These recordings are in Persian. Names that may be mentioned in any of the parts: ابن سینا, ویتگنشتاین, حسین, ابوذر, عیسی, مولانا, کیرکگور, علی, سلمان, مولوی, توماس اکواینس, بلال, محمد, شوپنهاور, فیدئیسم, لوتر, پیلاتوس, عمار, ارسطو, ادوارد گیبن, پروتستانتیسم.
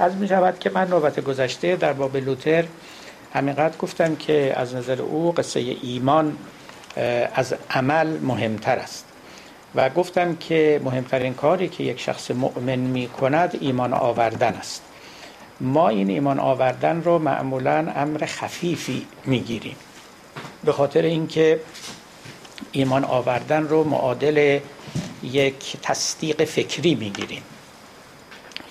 از می شود که من نوبت گذشته در باب لوتر همینقدر گفتم که از نظر او قصه ایمان از عمل مهمتر است و گفتم که مهمترین کاری که یک شخص مؤمن می کند ایمان آوردن است. ما این ایمان آوردن رو معمولاً امر خفیفی می گیریم به خاطر اینکه ایمان آوردن رو معادل یک تصدیق فکری می گیریم.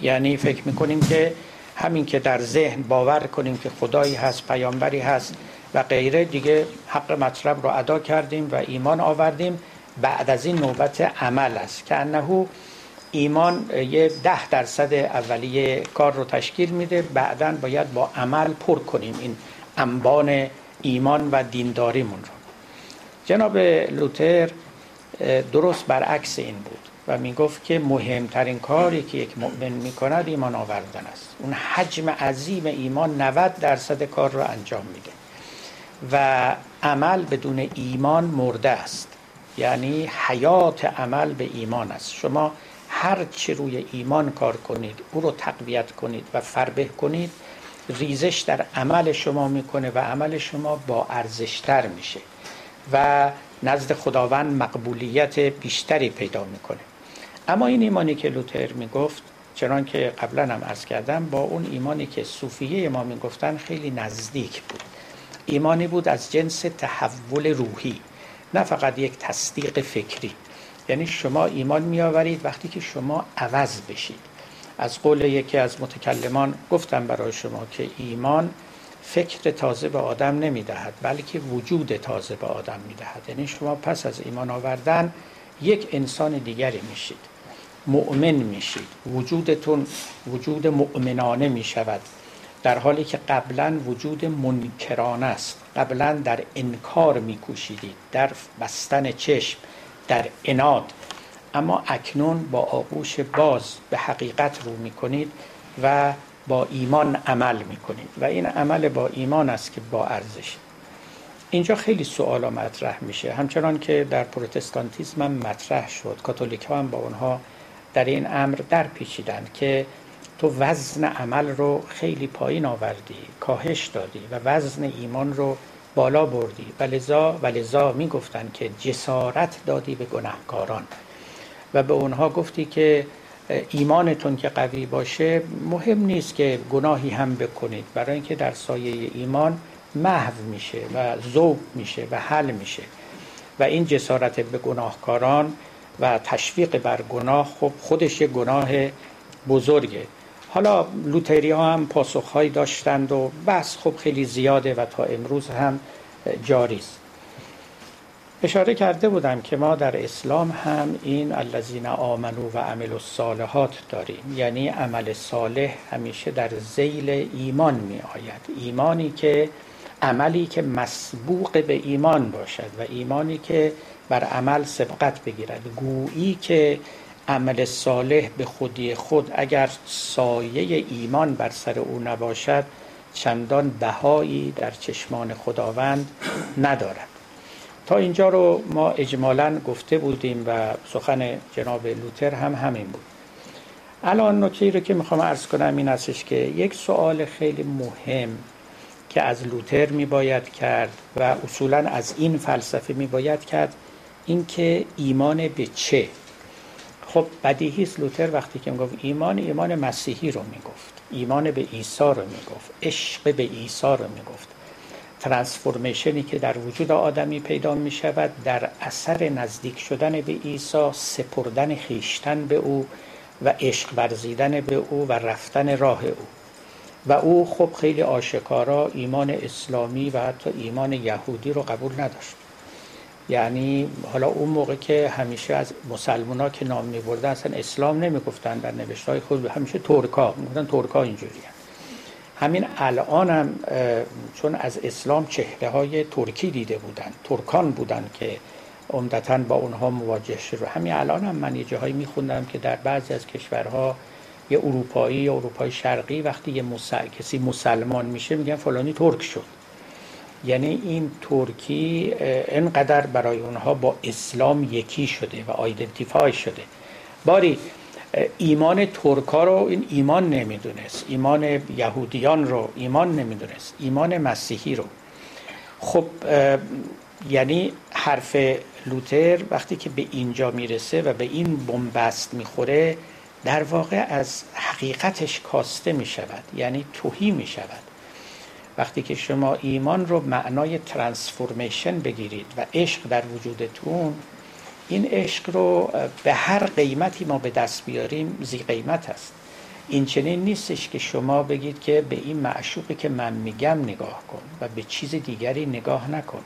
یعنی فکر می کنیم که همین که در ذهن باور کنیم که خدایی هست، پیامبری هست و غیره، دیگه حق مطلب رو ادا کردیم و ایمان آوردیم. بعد از این نوبت عمل است که انه ایمان یه 10% اولیه کار رو تشکیل میده، بعداً باید با عمل پر کنیم این انبان ایمان و دینداریمون رو. جناب لوتر درست برعکس این بود و میگفت که مهمترین کاری که یک مؤمن میکند ایمان آوردن است. اون حجم عظیم ایمان 90% کار رو انجام میده و عمل بدون ایمان مرده است. یعنی حیات عمل به ایمان است. شما هر چی روی ایمان کار کنید، او رو تقویت کنید و فربه کنید، ریزش در عمل شما میکنه و عمل شما با ارزشتر میشه و نزد خداوند مقبولیت بیشتری پیدا میکنه. اما این ایمانی که لوتر میگفت، چنان که قبلا هم عرض کردم، با اون ایمانی که صوفیه ما میگفتن خیلی نزدیک بود. ایمانی بود از جنس تحول روحی، نه فقط یک تصدیق فکری. یعنی شما ایمان میآورید وقتی که شما عوض بشید. از قول یکی از متکلمان گفتم برای شما که ایمان فکر تازه به آدم نمیدهد، بلکه وجود تازه به آدم میدهد. یعنی شما پس از ایمان آوردن یک انسان دیگری میشید، مؤمن میشید، وجودتون وجود مؤمنانه میشود، در حالی که قبلا وجود منکرانه است. قبلا در انکار میکوشیدید، در بستن چشم، در عناد، اما اکنون با آغوش باز به حقیقت رو میکنید و با ایمان عمل میکنید و این عمل با ایمان است که با ارزش. اینجا خیلی سوالا مطرح میشه، همچنان که در پروتستانتیسم هم مطرح شد. کاتولیک ها هم با اونها در این امر در پیچیدند که تو وزن عمل رو خیلی پایین آوردی، کاهش دادی و وزن ایمان رو بالا بردی و لذا می گفتن که جسارت دادی به گناهکاران و به اونها گفتی که ایمانتون که قوی باشه مهم نیست که گناهی هم بکنید، برای اینکه در سایه ایمان محو میشه و ذوب میشه و حل میشه. و این جسارت به گناهکاران و تشویق بر گناه خب خودش یه گناه بزرگه. حالا لوتری ها هم پاسخهایی داشتند و بحث خب خیلی زیاده و تا امروز هم جاری است. اشاره کرده بودم که ما در اسلام هم این الذین آمنوا و عملوا الصالحات داریم. یعنی عمل صالح همیشه در ذیل ایمان می آید. عملی که مسبوق به ایمان باشد و ایمانی که بر عمل سبقت بگیرد. گویی که عمل صالح به خودی خود اگر سایه ایمان بر سر او نباشد چندان بهایی در چشمان خداوند ندارد. تا اینجا رو ما اجمالاً گفته بودیم و سخن جناب لوتر هم همین بود. الان نکته‌ای رو که میخوام عرض کنم این هستش که یک سوال خیلی مهم که از لوتر میباید کرد و اصولاً از این فلسفه میباید کرد، این که ایمان به چه؟ خب بدیهی است لوتر وقتی که میگفت ایمان مسیحی رو میگفت، ایمان به عیسی رو میگفت، عشق به عیسی رو میگفت، ترانسفورمیشنی که در وجود آدمی پیدا میشود در اثر نزدیک شدن به عیسی، سپردن خیشتن به او و عشق ورزیدن به او و رفتن راه او. و او خب خیلی آشکارا ایمان اسلامی و حتی ایمان یهودی رو قبول نداشت. یعنی حالا اون موقع که همیشه از مسلمان ها که نام می بردن اصلا اسلام نمی گفتن، در نوشته های خود همیشه ترکا می گفتن، ترکا اینجوری هم. همین الان هم چون از اسلام چهره های ترکی دیده بودن، ترکان بودن که عمدتاً با اونها مواجه شد. همین الان هم من یه جاهایی می خوندم که در بعضی از کشورها یه اروپایی یا اروپای شرقی وقتی یه کسی مسلمان میشه میگن فلانی ترک شد. یعنی این ترکی اینقدر برای اونها با اسلام یکی شده و آیدنتیفای شده. باری ایمان ترکا رو این ایمان نمیدونست، ایمان یهودیان رو ایمان نمیدونست، ایمان مسیحی رو. خب یعنی حرف لوتر وقتی که به اینجا میرسه و به این بنبست میخوره در واقع از حقیقتش کاسته میشود، یعنی توهی میشود. وقتی که شما ایمان رو معنای ترانسفورمیشن بگیرید و عشق در وجودتون، این عشق رو به هر قیمتی ما به دست بیاریم زی قیمت است. این چنین نیستش که شما بگید که به این معشوقی که من میگم نگاه کن و به چیز دیگری نگاه نکن.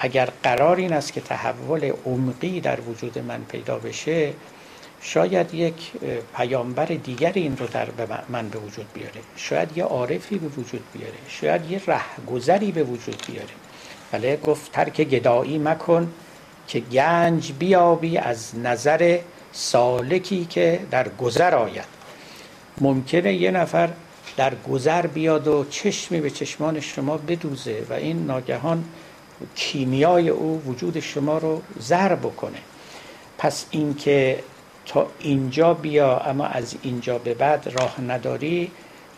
اگر قرار این است که تحول عمقی در وجود من پیدا بشه، شاید یک پیامبر دیگری این رو در من به وجود بیاره، شاید یه عارفی به وجود بیاره، شاید یه رهگذری به وجود بیاره. ولی گفت ترک گدایی مکن که گنج بیابی از نظر سالکی که در گذر آید. ممکنه یه نفر در گذر بیاد و چشمی به چشمان شما بدوزه و این ناگهان کیمیای او وجود شما رو زر بکنه. پس این که تا اینجا بیا اما از اینجا به بعد راه نداری،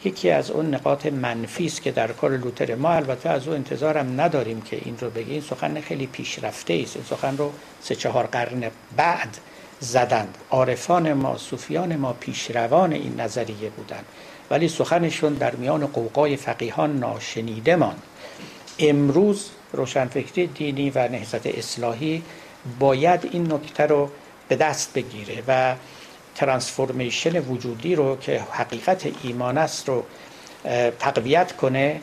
یکی از اون نقاط منفی است که در کار لوتر. ما البته از او انتظارم نداریم که این رو بگه، این سخن خیلی پیشرفته است، این سخن رو 3-4 قرن بعد زدند. عارفان ما، صوفیان ما پیشروان این نظریه بودند، ولی سخنشون در میان قوقای فقیهان ناشنیده ماند. امروز روشنفکری دینی و نهضت اصلاحی باید این نکته رو به دست بگیره و ترانسفورمیشن وجودی رو که حقیقت ایمان است رو تقویت کنه،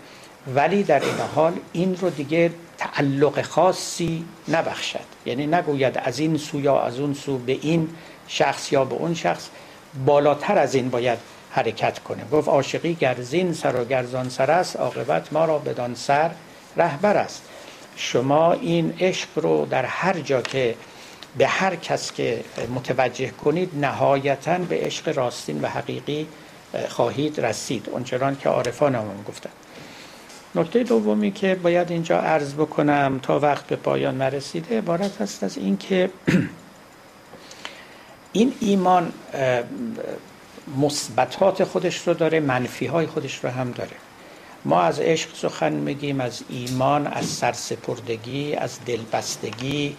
ولی در این حال این رو دیگه تعلق خاصی نبخشد. یعنی نگوید از این سو یا از اون سو، به این شخص یا به اون شخص، بالاتر از این باید حرکت کنه. گفت عاشقی گرزین سر و گرزان سر است، عاقبت ما را بدان سر رهبر است. شما این عشق رو در هر جا که به هر کس که متوجه کنید، نهایتاً به عشق راستین و حقیقی خواهید رسید، اونچنان که عارفان همون گفتن. نکته دومی که باید اینجا عرض بکنم تا وقت به پایان نرسیده، عبارت است از این که این ایمان مثبتات خودش رو داره، منفی‌های خودش رو هم داره. ما از عشق سخن میگیم، از ایمان، از سرسپردگی، از دلبستگی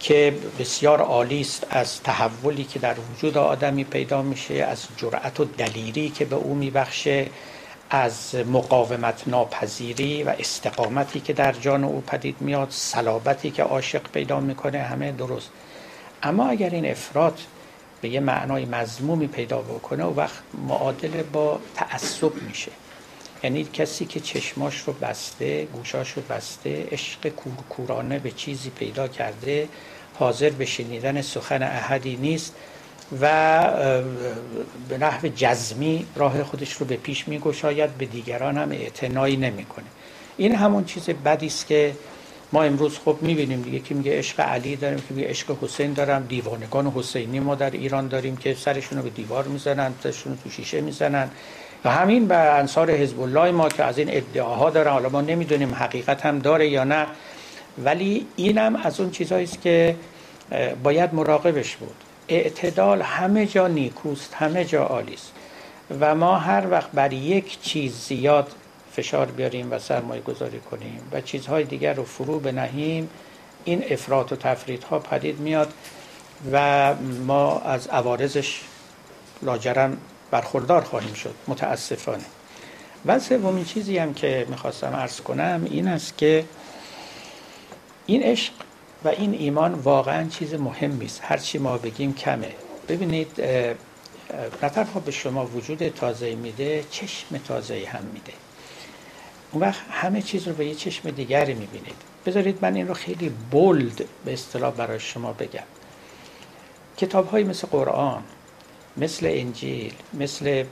که بسیار عالی است، از تحولی که در وجود آدمی پیدا میشه، از جرأت و دلیری که به او میبخشه، از مقاومت ناپذیری و استقامتی که در جان او پدید میاد، صلابتی که عاشق پیدا میکنه. همه درست، اما اگر این افراط به یه معنای مذمومی پیدا بکنه، او وقت معادله با تعصب میشه. یعنی کسی که چشماش رو بسته، گوشاش رو بسته، عشق کورکورانه به چیزی پیدا کرده، حاضر به شنیدن سخن احدی نیست و به نحو جزمی راه خودش رو به پیش می‌گشاید، به دیگران هم اعتنایی نمی‌کنه. این همون چیز بدی است که ما امروز خب می‌بینیم دیگه. کی میگه عشق علی داریم، کی میگه عشق حسین دارم. دیوانگان حسینی ما در ایران داریم که سرشون رو به دیوار می‌زنن، سرشون رو تو شیشه می‌زنن، و همین به انصار حزب الله ما که از این ادعاها دارن. حالا ما نمیدونیم حقیقت هم داره یا نه، ولی اینم از اون چیزایی است که باید مراقبش بود. اعتدال همه جا نیکوست، همه جا عالی است، و ما هر وقت بر یک چیز زیاد فشار بیاریم و سرمایه گذاری کنیم و چیزهای دیگر رو فرو بنهیم، این افراط و تفریطها پدید میاد و ما از عوارضش لاجرم برخوردار خواهیم شد، متاسفانه. و سومین چیزی هم که میخواستم عرض کنم این است که این عشق و این ایمان واقعا چیز مهمی است، هرچی ما بگیم کمه. ببینید نطرف ها به شما وجود تازه میده، چشم تازه هم میده، اون وقت همه چیز رو به یه چشم دیگری میبینید. بذارید من این رو خیلی بولد به اصطلاح برای شما بگم. کتاب های مثل قرآن، مثل انجیل، مثل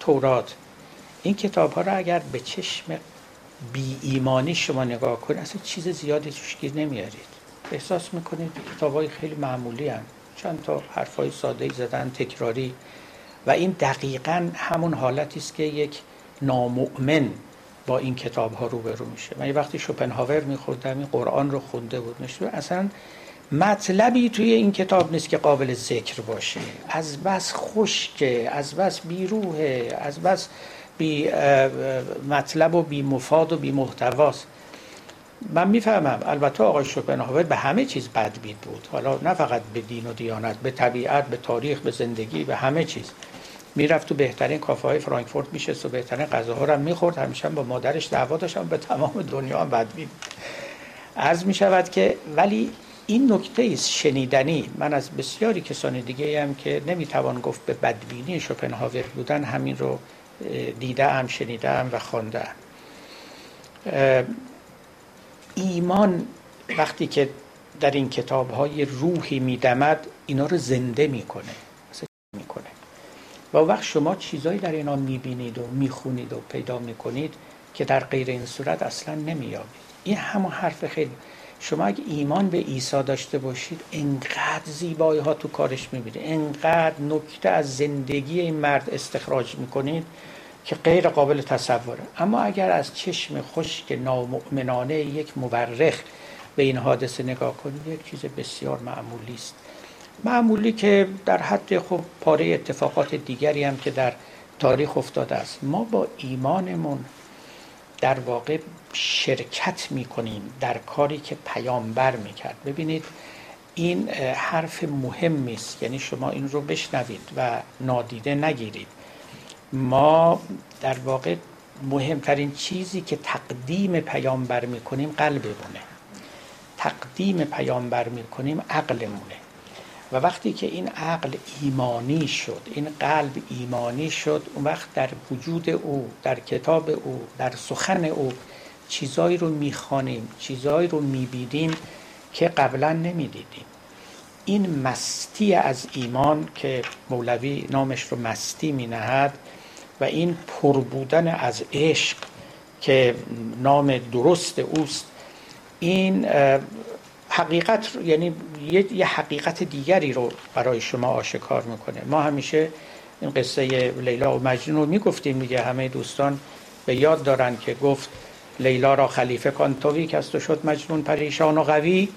تورات، این کتاب ها را اگر به چشم بی ایمانی شما نگاه کنید، اصلا چیز زیادی توش گیر نمیارید. احساس میکنید کتاب های خیلی معمولی هستند، چند تا حرف های ساده زدن، تکراری، و این دقیقاً همون حالتی است که یک نامؤمن با این کتاب ها روبرو میشه. من یه وقتی شوپنهاور میخوردم، این قرآن رو خونده بود، اصلا مطلبی توی این کتاب نیست که قابل ذکر باشه. از بس خشکه، از بس بیروحه، از بس بی مطلب و بی مفاد و بی محتواست. من میفهمم البته آقای شوپنهاور به همه چیز بدبین بود، حالا نه فقط به دین و دیانت، به طبیعت، به تاریخ، به زندگی، به همه چیز. میرفت تو بهترین کافه های فرانکفورت میشست و بهترین غذاها رو میخورد، همیشه با مادرش دعوا داشت، به تمام دنیا هم بدبین. عرض میشود که ولی این نکته ایست شنیدنی. من از بسیاری کسان دیگه هم که نمیتوان گفت به بدبینی شوپنهاور بودن، همین رو دیدم، شنیدم و خواندم. ایمان وقتی که در این کتاب‌های روحی میدمد، اینا رو زنده میکنه و وقت شما چیزایی در اینا میبینید و میخونید و پیدا میکنید که در غیر این صورت اصلا نمیابید. این همون حرف خیلی. شما اگه ایمان به عیسی داشته باشید، انقدر زیبایی ها تو کارش میبینید، انقدر نکته از زندگی این مرد استخراج میکنید که غیر قابل تصوره. اما اگر از چشم خشک نامؤمنانه یک مورخ به این حادثه نگاه کنید، یک چیز بسیار معمولی است. معمولی که در حد خب پاره اتفاقات دیگری هم که در تاریخ افتاده است. ما با ایمانمون در واقع شرکت میکنیم در کاری که پیامبر میکرد. ببینید این حرف مهمی است، یعنی شما این رو بشنوید و نادیده نگیرید. ما در واقع مهمترین چیزی که تقدیم پیامبر میکنیم قلبمونه، تقدیم پیامبر میکنیم عقلمونه. و وقتی که این عقل ایمانی شد، این قلب ایمانی شد، اون وقت در وجود او، در کتاب او، در سخن او چیزایی رو میخوانیم، چیزایی رو میبینیم که قبلا نمیدیدیم. این مستی از ایمان که مولوی نامش رو مستی مینهد و این پر بودن از عشق که نام درست اوست، این حقیقت رو، یعنی یه حقیقت دیگری رو برای شما آشکار میکنه. ما همیشه این قصه لیلا و مجنون رو میگفتیم، میگه همه دوستان به یاد دارن که گفت لیلا را خلیفه کن توی که از تو شد مجنون پریشان و قوی،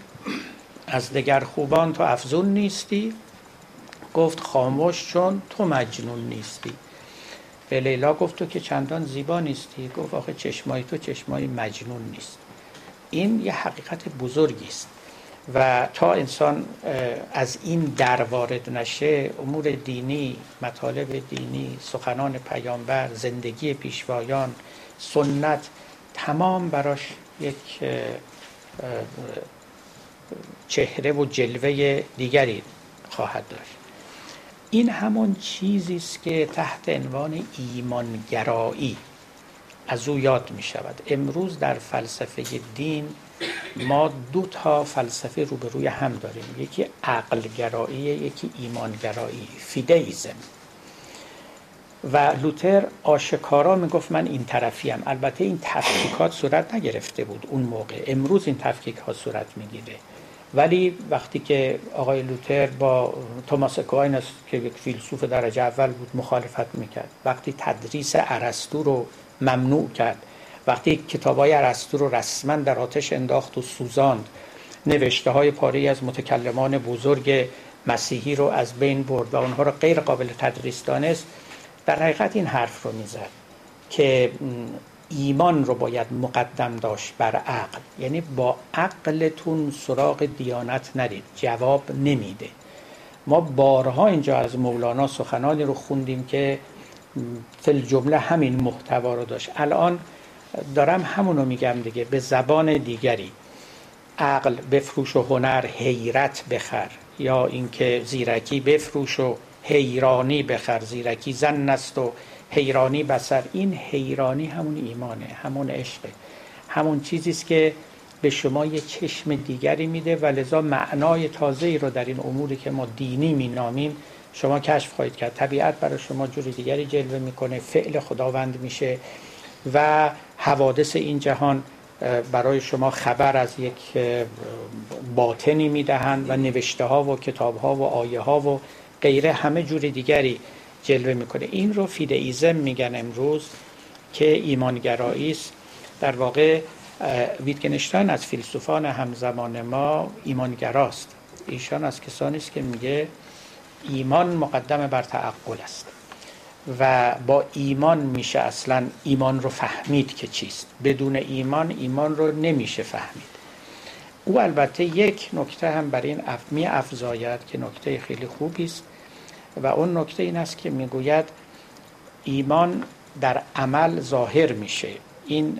از دگر خوبان تو افزون نیستی، گفت خاموش چون تو مجنون نیستی. به لیلا گفت تو که چندان زیبا نیستی، گفت آخه چشمای تو چشمای مجنون نیست. این یه حقیقت بزرگی است و تا انسان از این در وارد نشه، امور دینی، مطالب دینی، سخنان پیامبر، زندگی پیشوایان، سنت، تمام براش یک چهره و جلوه دیگری خواهد داشت. این همون چیزی است که تحت عنوان ایمانگرایی از او یاد می شود. امروز در فلسفه دین ما دو تا فلسفه روبروی هم داریم، یکی عقلگرایی، یکی ایمانگرایی، فیدئیسم. و لوتر آشکارا می گفت من این طرفیم. البته این تفکیکات صورت نگرفته بود اون موقع، امروز این تفکیکات صورت می گیره. ولی وقتی که آقای لوتر با توماس اکواینس که یک فیلسوف درجه اول بود مخالفت میکرد، وقتی تدریس ارسطو رو ممنوع کرد، وقتی کتابای ارسطو رو رسما در آتش انداخت و سوزاند، نوشته های پاره‌ای از متکلمان بزرگ مسیحی رو از بین برد و اونها رو غیر قابل تدریس دانست، در حقیقت این حرف رو میزد که ایمان رو باید مقدم داشت بر عقل. یعنی با عقلتون سراغ دیانت نرید، جواب نمیده. ما بارها اینجا از مولانا سخنانی رو خوندیم که فل جمله همین محتوا رو داشت. الان دارم همونو میگم دیگه به زبان دیگری. عقل بفروش و هنر حیرت بخر، یا اینکه زیرکی بفروش و حیرانی بخر، زیرکی زن است و حیرانی بسر. این حیرانی همون ایمانه، همون عشقه، همون چیزیست که به شما یه چشم دیگری میده و لذا معنای تازه‌ای رو در این اموری که ما دینی مینامیم شما کشف خواهید کرد. طبیعت برای شما جوری دیگری جلوه میکنه، فعل خداوند میشه و حوادث این جهان برای شما خبر از یک باطنی میدهند و نوشته ها و کتاب ها و آیه ها و غیره همه جوری دیگری جلوه میکنه. این رو فیدئیسم میگن امروز، که ایمانگرایی است. در واقع ویتگنشتاین از فیلسوفان همزمان ما ایمانگراست ایشان از کسانی است که میگه ایمان مقدم بر تعقل است و با ایمان میشه اصلا ایمان رو فهمید که چیست. بدون ایمان ایمان رو نمیشه فهمید. او البته یک نکته هم برای این می افزاید که نکته خیلی خوبی است و اون نکته این است که میگوید ایمان در عمل ظاهر میشه. این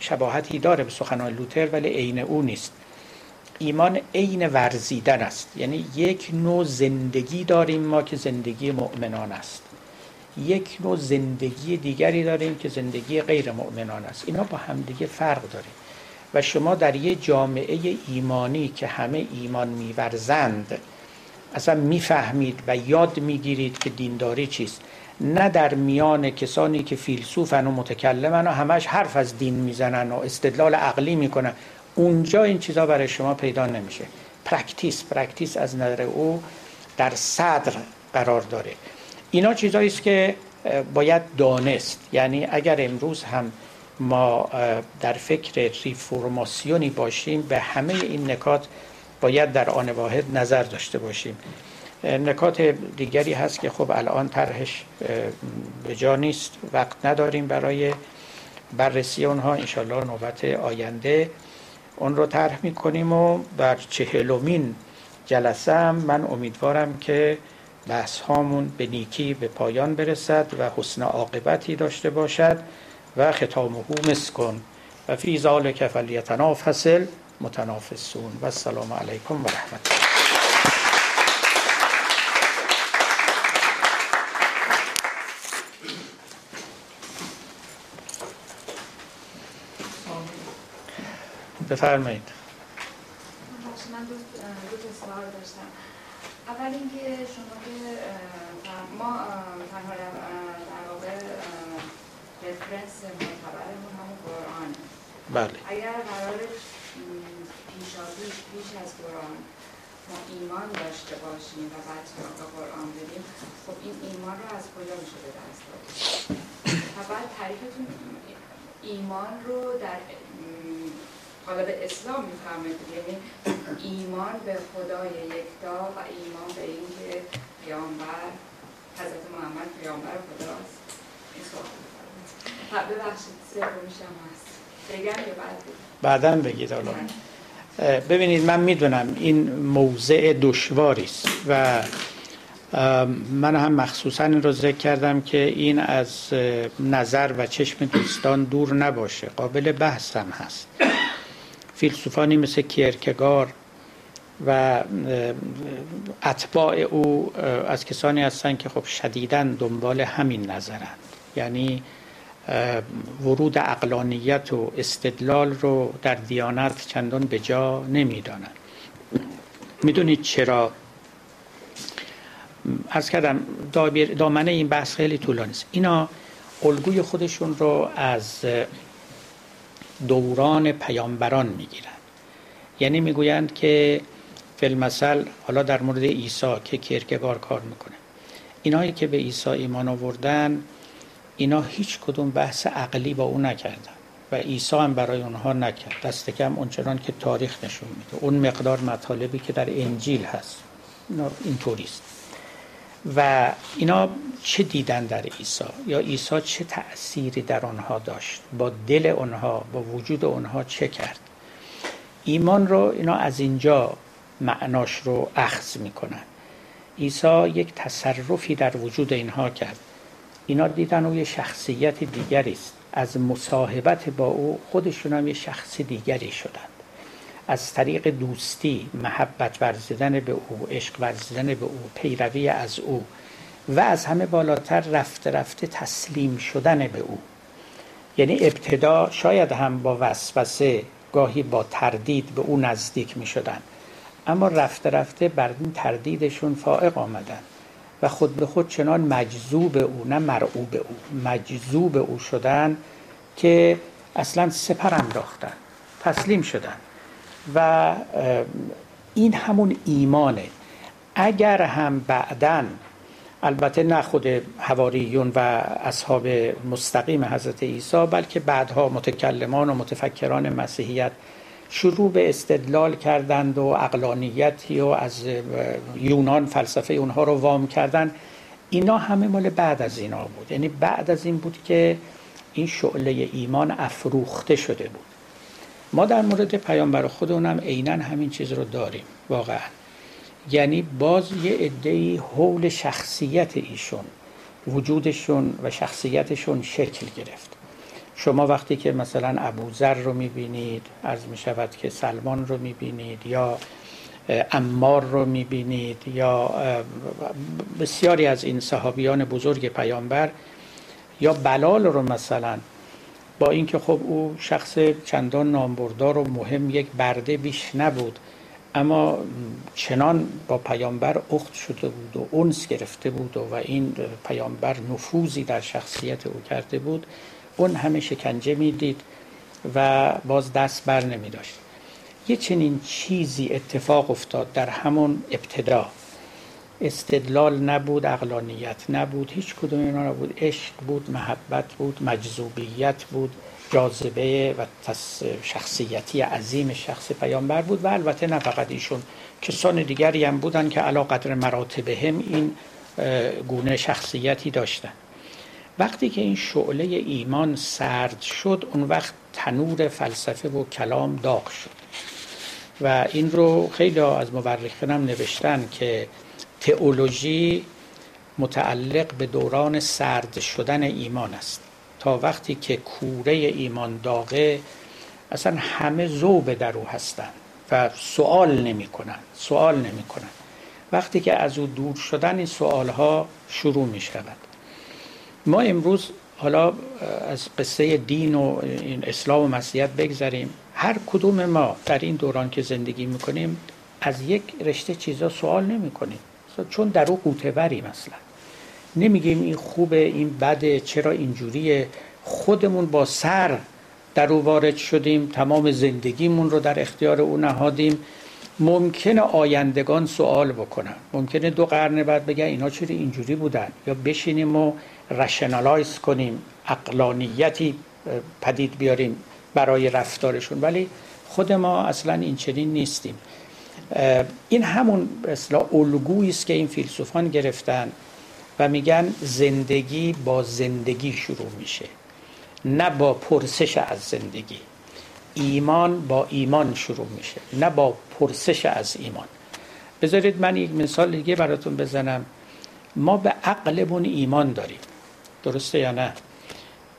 شباهتی داره به سخنان لوتر ولی عین او نیست. ایمان عین ورزیدن است، یعنی یک نوع زندگی داریم ما که زندگی مؤمنان است، یک نوع زندگی دیگری داریم که زندگی غیر مؤمنان است. اینا با همدیگه فرق داره و شما در یه جامعه ایمانی که همه ایمان می‌ورزند اصلا میفهمید و یاد میگیرید که دینداری چیست، نه در میان کسانی که فیلسوفن و متکلمن و همش حرف از دین میزنن و استدلال عقلی میکنن. اونجا این چیزا برای شما پیدا نمیشه. پرکتیس از نظر او در صدر قرار داره. اینا چیزایی است که باید دانست. یعنی اگر امروز هم ما در فکر ریفورماسیونی باشیم به همه این نکات باید در آن واحد نظر داشته باشیم. نکات دیگری هست که خب الان طرحش به جا نیست، وقت نداریم برای بررسی اونها. انشالله نوبت آینده اون رو طرح می‌کنیم و بر 40مین جلسه هم من امیدوارم که بحث هامون به نیکی به پایان برسد و حسن عاقبتی داشته باشد و ختامه مسک کن و فی ذلک فلیتنافس المتنافسون. و السلام علیکم و رحمت الله. بفرمایید. من دو سوال داشتم. اول اینکه شما که ما تنها در واقع رفرنس معتبرمون همون قرآن، بله، اگر قرار پیش از قرآن ما ایمان داشته باشیم و بعد سراغ قرآن بریم، خب این ایمان رو از کجا میشه به دست آورد؟ و بعد تعریفتون ایمان رو در حالا به اسلام میفهمید، یعنی ایمان به خدای یکتا و ایمان به اینکه پیامبر حضرت محمد پیامبر خداست. این سوال می‌کنم. ببخشید سومیشم هست. بگم یا بعداً بگید حالا. ببینید من میدونم این موضع دشواری است و من هم مخصوصاً این رو ذکر کردم که این از نظر و چشم دوستان دور نباشه. قابل بحث هم هست. فیلسوفانی مثل کیرکگور و اتباع او از کسانی هستند که خب شدیداً دنبال همین نظرند، یعنی ورود عقلانیت و استدلال رو در دیانت چندان به جا نمیدانند. میدونید چرا؟ عرض کردم دامنه این بحث خیلی طولانی است. اینا الگوی خودشون رو از دوران پیامبران میگیرند، یعنی میگویند که فیلمسل، حالا در مورد عیسی که کیرکگور کار میکنه، اینایی که به عیسی ایمان آوردن اینا هیچ کدوم بحث عقلی با اون نکردن و عیسی هم برای اونها نکرد، دست کم اونچنان که تاریخ نشون میده، اون مقدار مطالبی که در انجیل هست اینا اینطوری است. و اینا چه دیدن در عیسی یا عیسی چه تأثیری در آنها داشت، با دل آنها با وجود آنها چه کرد؟ ایمان رو اینا از اینجا معناش رو اخذ میکنن. عیسی یک تصرفی در وجود اینها کرد، اینا دیدن او یه شخصیت دیگری است، از مصاحبت با او خودشون هم یه شخص دیگری شدند، از طریق دوستی، محبت ورزیدن به او، عشق ورزیدن به او، پیروی از او و از همه بالاتر رفته رفته تسلیم شدن به او. یعنی ابتدا شاید هم با وسوسه، گاهی با تردید به او نزدیک می شدن، اما رفته رفته بر این تردیدشون فائق آمدن و خود به خود چنان مجذوب او، نه مرعوب او، مجذوب او شدن که اصلا سپر انداختن، تسلیم شدن. و این همون ایمانه. اگر هم بعداً، البته نه خود حواریون و اصحاب مستقیم حضرت عیسی بلکه بعدها متکلمان و متفکران مسیحیت شروع به استدلال کردند و عقلانیتی و از یونان فلسفه اونها رو وام کردند. اینا همه مال بعد از اینا بود، یعنی بعد از این بود که این شعله ایمان افروخته شده بود. ما در مورد پیامبر خودمونم عیناً همین چیز رو داریم واقعاً، یعنی باز یه عده‌ای حول شخصیت ایشون، وجودشون و شخصیتشون شکل گرفت. شما وقتی که مثلا ابوذر رو میبینید، عرض میشود که سلمان رو میبینید یا عمار رو میبینید یا بسیاری از این صحابیان بزرگ پیامبر، یا بلال رو مثلا، با اینکه خب او شخص چندان نامبردار و مهم یک برده بیش نبود، اما چنان با پیامبر اخت شده بود و انس گرفته بود و این پیامبر نفوذی در شخصیت او کرده بود، اون همه شکنجه میدید و باز دست بر نمی داشت. یه چنین چیزی اتفاق افتاد در همون ابتدا. استدلال نبود، عقلانیت نبود، هیچ کدوم اینا نبود، عشق بود، محبت بود، مجذوبیت بود، جاذبه و شخصیتی عظیم شخص پیامبر بود. و البته نه فقط ایشون، کسان دیگری هم بودن که علی قدر مراتبهم این گونه شخصیتی داشتن. وقتی که این شعله ایمان سرد شد، اون وقت تنور فلسفه و کلام داغ شد و این رو خیلی از مورخین هم نوشتن که تئولوژی متعلق به دوران سرد شدن ایمان است. تا وقتی که کوره ایمان داغه، اصلا همه ذوب در او هستند و سوال نمی کنن. وقتی که از او دور شدن، این سوال ها شروع می شود. ما امروز حالا از قصه دین و این اسلام و مسیحیت بگذاریم، هر کدوم ما در این دوران که زندگی میکنیم از یک رشته چیزا سوال نمی کنیم، چون در او قوتوریم. اصلا نمیگیم این خوبه این بده، چرا اینجوریه، خودمون با سر در او وارد شدیم، تمام زندگیمون رو در اختیار او نهادیم. ممکنه آیندگان سوال بکنن، ممکنه 2 قرن بعد بگن اینا چرا اینجوری بودن، یا بشینیم و رشنالایز کنیم، عقلانیتی پدید بیاریم برای رفتارشون، ولی خود ما اصلا این چنین نیستیم. این همون اصلا الگویی است که این فیلسوفان گرفتن و میگن زندگی با زندگی شروع میشه، نه با پرسش از زندگی. ایمان با ایمان شروع میشه، نه با پرسش از ایمان. بذارید من یک مثال دیگه براتون بزنم. ما به عقلمون ایمان داریم، درسته یا نه؟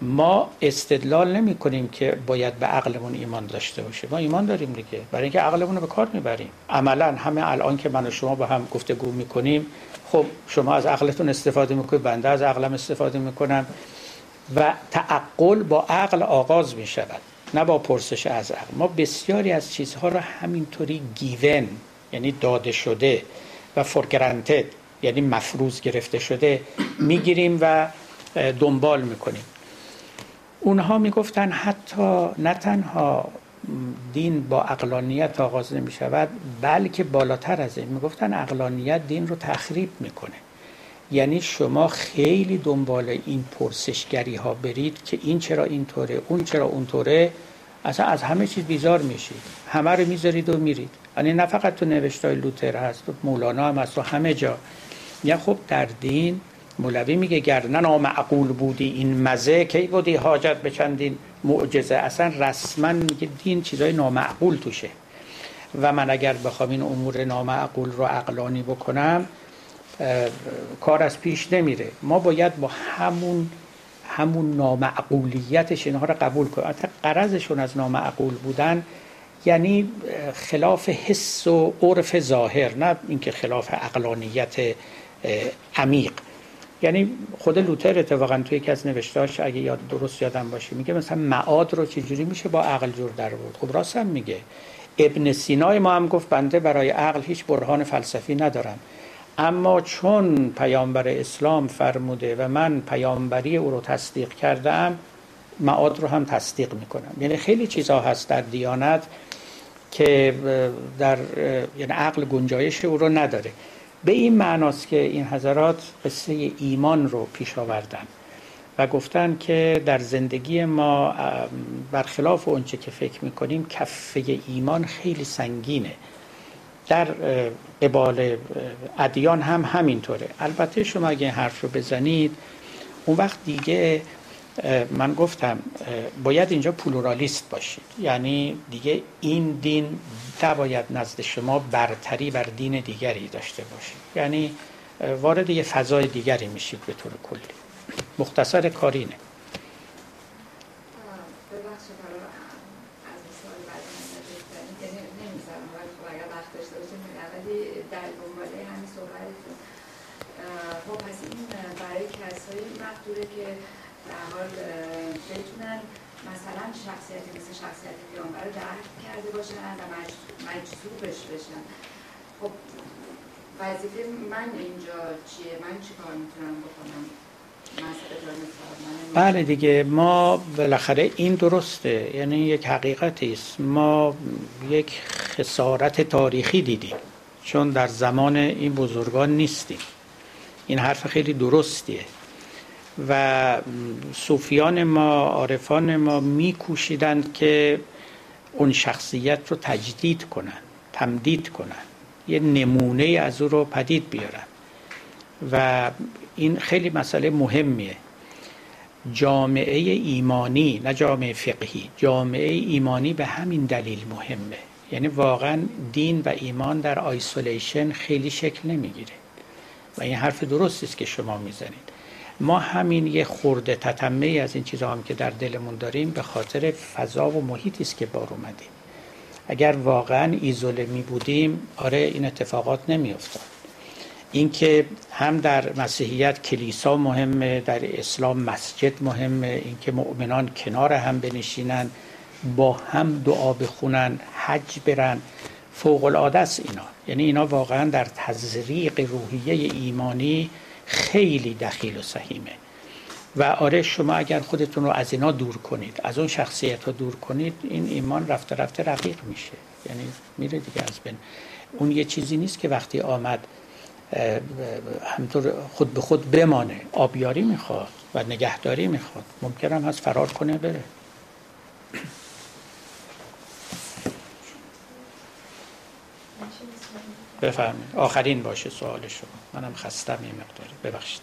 ما استدلال نمی کنیم که باید به عقلمون ایمان داشته باشه، ما ایمان داریم دیگه، برای اینکه عقلمون رو به کار میبریم عملا. همه الان که من و شما با هم گفتگو میکنیم، خب شما از عقلتون استفاده میکنید، بنده از عقلم استفاده میکنم و تعقل با عقل آغاز میشود، نه با پرسش از عقل. ما بسیاری از چیزها رو همینطوری گیون، یعنی داده شده، و فور گرانتد، یعنی مفروض گرفته شده، میگیریم و دنبال میکنیم. اونها میگفتن حتی نه تنها دین با عقلانیت آغاز نمی شود، بلکه بالاتر از این میگفتن عقلانیت دین رو تخریب میکنه. یعنی شما خیلی دنبال این پرسشگری ها برید که این چرا اینطوره، اون چرا اونطوره، اصلا از همه چیز بیزار میشید، همه رو میذارید و میرید. یعنی نه فقط تو نوشتای لوتر هست، مولانا هم هست و همه جا. یعنی خب در دین مولوی میگه گر نه نامعقول بودی این مزه، کی بودی حاجت به چندین معجزه. اصلا رسما میگه دین چیزای نامعقول توشه و من اگر بخوام این امور نامعقول رو عقلانی بکنم کار از پیش نمیره. ما باید با همون نامعقولیتش اینها رو قبول کنیم. حتی قرضشون از نامعقول بودن یعنی خلاف حس و عرف ظاهر، نه اینکه خلاف عقلانیت عمیق. یعنی خود لوتر اتفاقا توی یکی از نوشتهاش، اگه درست یادم باشه، میگه مثلا معاد رو چجوری میشه با عقل جور در آورد. خب راست هم میگه. ابن سینا ما هم گفت بنده برای عقل هیچ برهان فلسفی ندارم، اما چون پیامبر اسلام فرموده و من پیامبری او رو تصدیق کردم، معاد رو هم تصدیق میکنم. یعنی خیلی چیزها هست در دیانت که در یعنی عقل گنجایش او رو نداره. به این معناست که این حضرات قصه ایمان رو پیش آوردن و گفتن که در زندگی ما برخلاف اونچه که فکر میکنیم کفه ایمان خیلی سنگینه. در قبال ادیان هم همینطوره. البته شما اگه حرف رو بزنید اون وقت دیگه، من گفتم باید اینجا پلورالیست باشید، یعنی دیگه این دین نباید نزد شما برتری بر دین دیگری داشته باشید، یعنی وارد یه فضای دیگری میشید. به طور کلی مختصر کارینه. شخصیتی مثل شخصیت پیامبر رو درک کرده باشن و مجذوبش بشن. خب وظیفه من اینجا چیه؟ من چیکار میتونم بکنم؟ بله دیگه، ما بالاخره این درسته، یعنی یک حقیقتی است. ما یک خسارت تاریخی دیدیم چون در زمان این بزرگان نیستیم. این حرف خیلی درستیه و صوفیان ما، عارفان ما میکوشیدند که اون شخصیت رو تجدید کنن، تمدید کنن، یه نمونه از او رو پدید بیارن و این خیلی مسئله مهمیه. جامعه ایمانی، نه جامعه فقهی، جامعه ایمانی به همین دلیل مهمه. یعنی واقعا دین و ایمان در آیسولیشن خیلی شکل نمیگیره و این حرف درستی است که شما میزنید. ما همین یه خورده تتمه از این چیزها هم که در دلمون داریم به خاطر فضا و محیطی است که بار اومدیم. اگر واقعا ایزوله می بودیم آره این اتفاقات نمی افتاد. این که هم در مسیحیت کلیسا مهمه، در اسلام مسجد مهمه، این که مؤمنان کنار هم بنشینن، با هم دعا بخونن، حج برن، فوق العاده است اینا. یعنی اینا واقعا در تزریق روحیه ایمانی خیلی دخیل و سهیمه و آره شما اگر خودتون رو از اینا دور کنید، از اون شخصیت ها دور کنید، این ایمان رفته رفته رقیق میشه، یعنی میره دیگه از بین. اون یه چیزی نیست که وقتی آمد همطور خود به خود بمانه. آبیاری میخواد و نگهداری میخواد، ممکن هم هست فرار کنه بره. بفرمایید آخرین باشه سوال شما. منم خستم یه مقداری، ببخشید.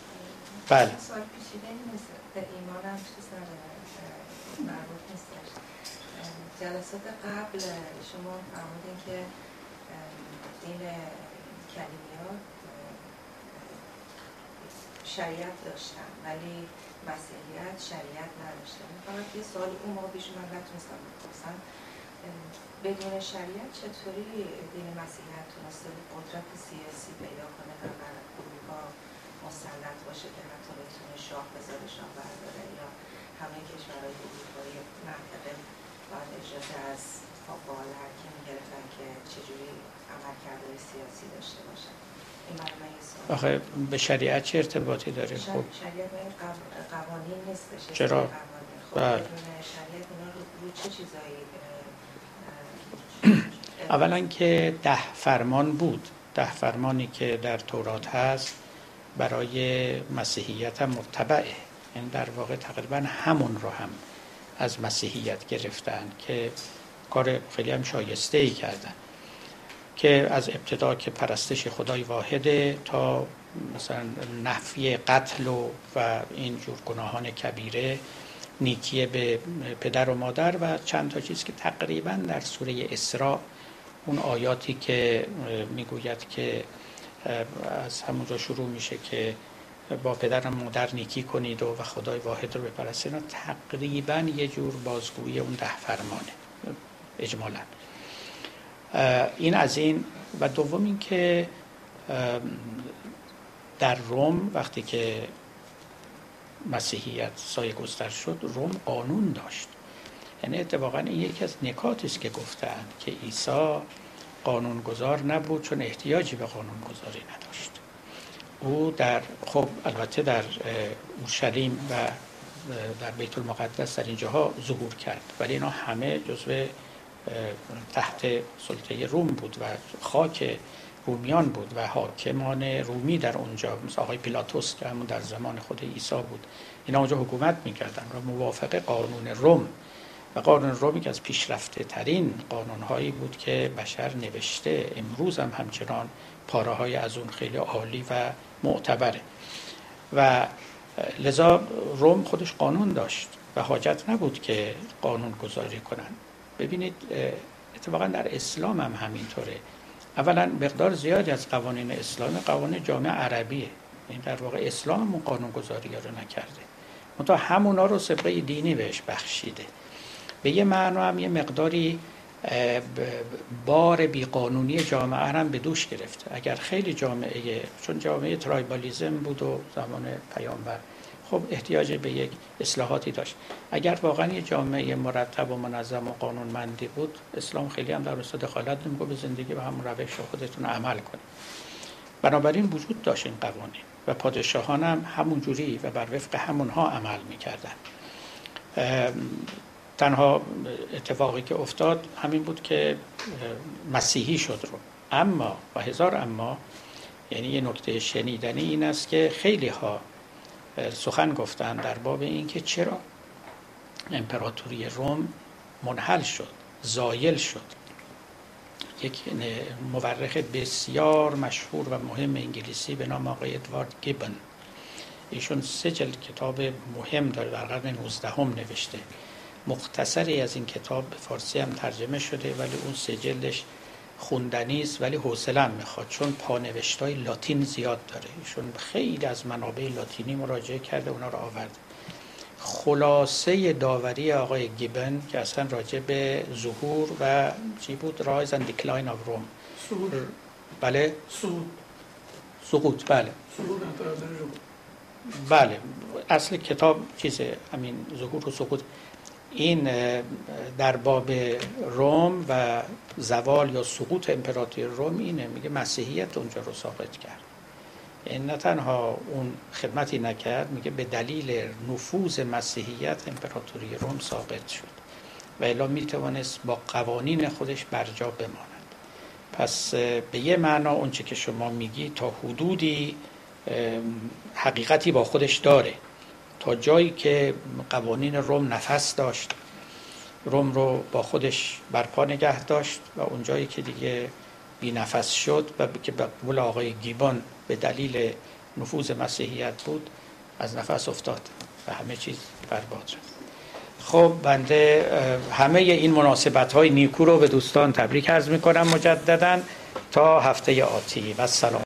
بله سوال پیچیده نیست، به ایمانم چیزا مربوط نیستش. جلسات قبل شما فرمودین که دین کلیمیات شریعت داشتن ولی مسیحیت شریعت نداشتن. فقط یه سوال اون ما پیش من نتونستم بپرسم، بدون شریعت چطوری دین مسیحیت تونسته قدرت سیاسی پیدا کنه و بر اروپا مسلط باشه که حتی بتونه شاه بزارشان برداره یا همه کشورهای اروپایی منطقه باید اجازه از پاپال حکم میگرفتن که چجوری عملکردهای سیاسی داشته باشن؟ این برای یه سوال. آخه به شریعت چه ارتباطی داره؟ خب شریعت به این قوانین نیستش. چرا؟ خب بدون شریعت اونا رو چه چیزایی؟ اولا که 10 فرمان بود، 10 فرمانی که در تورات هست برای مسیحیت هم متبعه. این در واقع تقریبا همون رو هم از مسیحیت گرفتن که کار خیلی هم شایسته‌ای کردن، که از ابتدا که پرستش خدای واحده تا مثلا نفی قتل و این جور گناهان کبیره، نیکیه به پدر و مادر و چند تا چیز که تقریبا در سوره اسراء اون آیاتی که میگوید که از همونجا شروع میشه که با پدر و مادر نیکی کنید و خدای واحد رو بپرستید، تقریبا یه جور بازگویی اون 10 فرمانه اجمالا. این از این. و دوم این که در روم وقتی که مسیحیت سایه گستر شد، روم قانون داشت. یعنی اتفاقا این یکی از نکاتی است که گفتند که عیسی قانونگذار نبود چون احتیاجی به قانونگذاری نداشت. او در خب البته در اورشلیم و در بیت المقدس در اینجاها ظهور کرد ولی اینا همه جزو تحت سلطه روم بود و خاک رومیان بود و حاکمان رومی در اونجا، مثل آقای پیلاتوس که همون در زمان خود عیسی بود، اینا اونجا حکومت میکردن و موافق قانون روم، و قانون رومی که از پیشرفته ترین قانونهایی بود که بشر نوشته، امروز هم همچنان پاره‌های از اون خیلی عالی و معتبره. و لذا روم خودش قانون داشت و حاجت نبود که قانون گذاری کنن. ببینید اتفاقا در اسلام هم همینطوره. اولا مقدار زیادی از قوانین اسلام قوانین جامعه عربیه، این در واقع اسلام قانون گذاری رو نکرده، منتها همونا رو سبقه دینی بهش بخشیده. به یه معنا هم یه مقداری بار بیقانونی جامعه هم به دوش گرفت. اگر خیلی جامعه، چون جامعه ترایبالیزم بود و زمان پیامبر، خب احتیاج به یک اصلاحاتی داشت. اگر واقعا یه جامعه مرتب و منظم و قانونمندی بود، اسلام خیلی هم در اونسا دخالت نمی‌کنه، به زندگی و همون روش خودتون عمل کنید. بنابراین وجود داشت این قوانین و پادشاهان هم همون جوری و بر وفق همونها عمل می‌کردن. تنها اتفاقی که افتاد همین بود که مسیحی شد رو. اما و هزار اما، یعنی یه نکته شنیدنی این است که خیلی ها سخن گفتن در باب این که چرا امپراتوری روم منحل شد، زایل شد. یک مورخ بسیار مشهور و مهم انگلیسی به نام آقای ادوارد گیبن، ایشون 3 جلد کتاب مهم داره، در قرن 19 هم نوشته. مختصری از این کتاب به فارسی هم ترجمه شده، ولی اون 3 جلدش خوندنی است، ولی حوصله‌ام میخواد چون پانوشتای لاتین زیاد داره. ایشون خیلی از منابع لاتینی مراجعه کرده، اونا رو آورده. خلاصه داوری آقای گیبن که اصلا راجع به ظهور و چی بود، رایز اند دیکلاین آف روم، بله، سقوط، بله، بله، اصل کتاب چیزه، همین ظهور و سقوط. این در باب روم و زوال یا سقوط امپراتوری روم اینه، میگه مسیحیت اونجا رو ساقط کرد. این نه تنها اون خدمتی نکرد، میگه به دلیل نفوذ مسیحیت امپراتوری روم ساقط شد و الا میتوانست با قوانین خودش برجا بماند. پس به یه معنا اونچه که شما میگی تا حدودی حقیقتی با خودش داره، تا جایی که قوانین روم نفس داشت، روم رو با خودش برپا نگه داشت و اونجایی که دیگه بی نفس شد و که به قول آقای گیبان به دلیل نفوذ مسیحیت بود، از نفس افتاد و همه چیز برباد شد. خب بنده همه این مناسبت‌های نیکو رو به دوستان تبریک عرض می‌کنم مجدداً تا هفته آتی و سلام.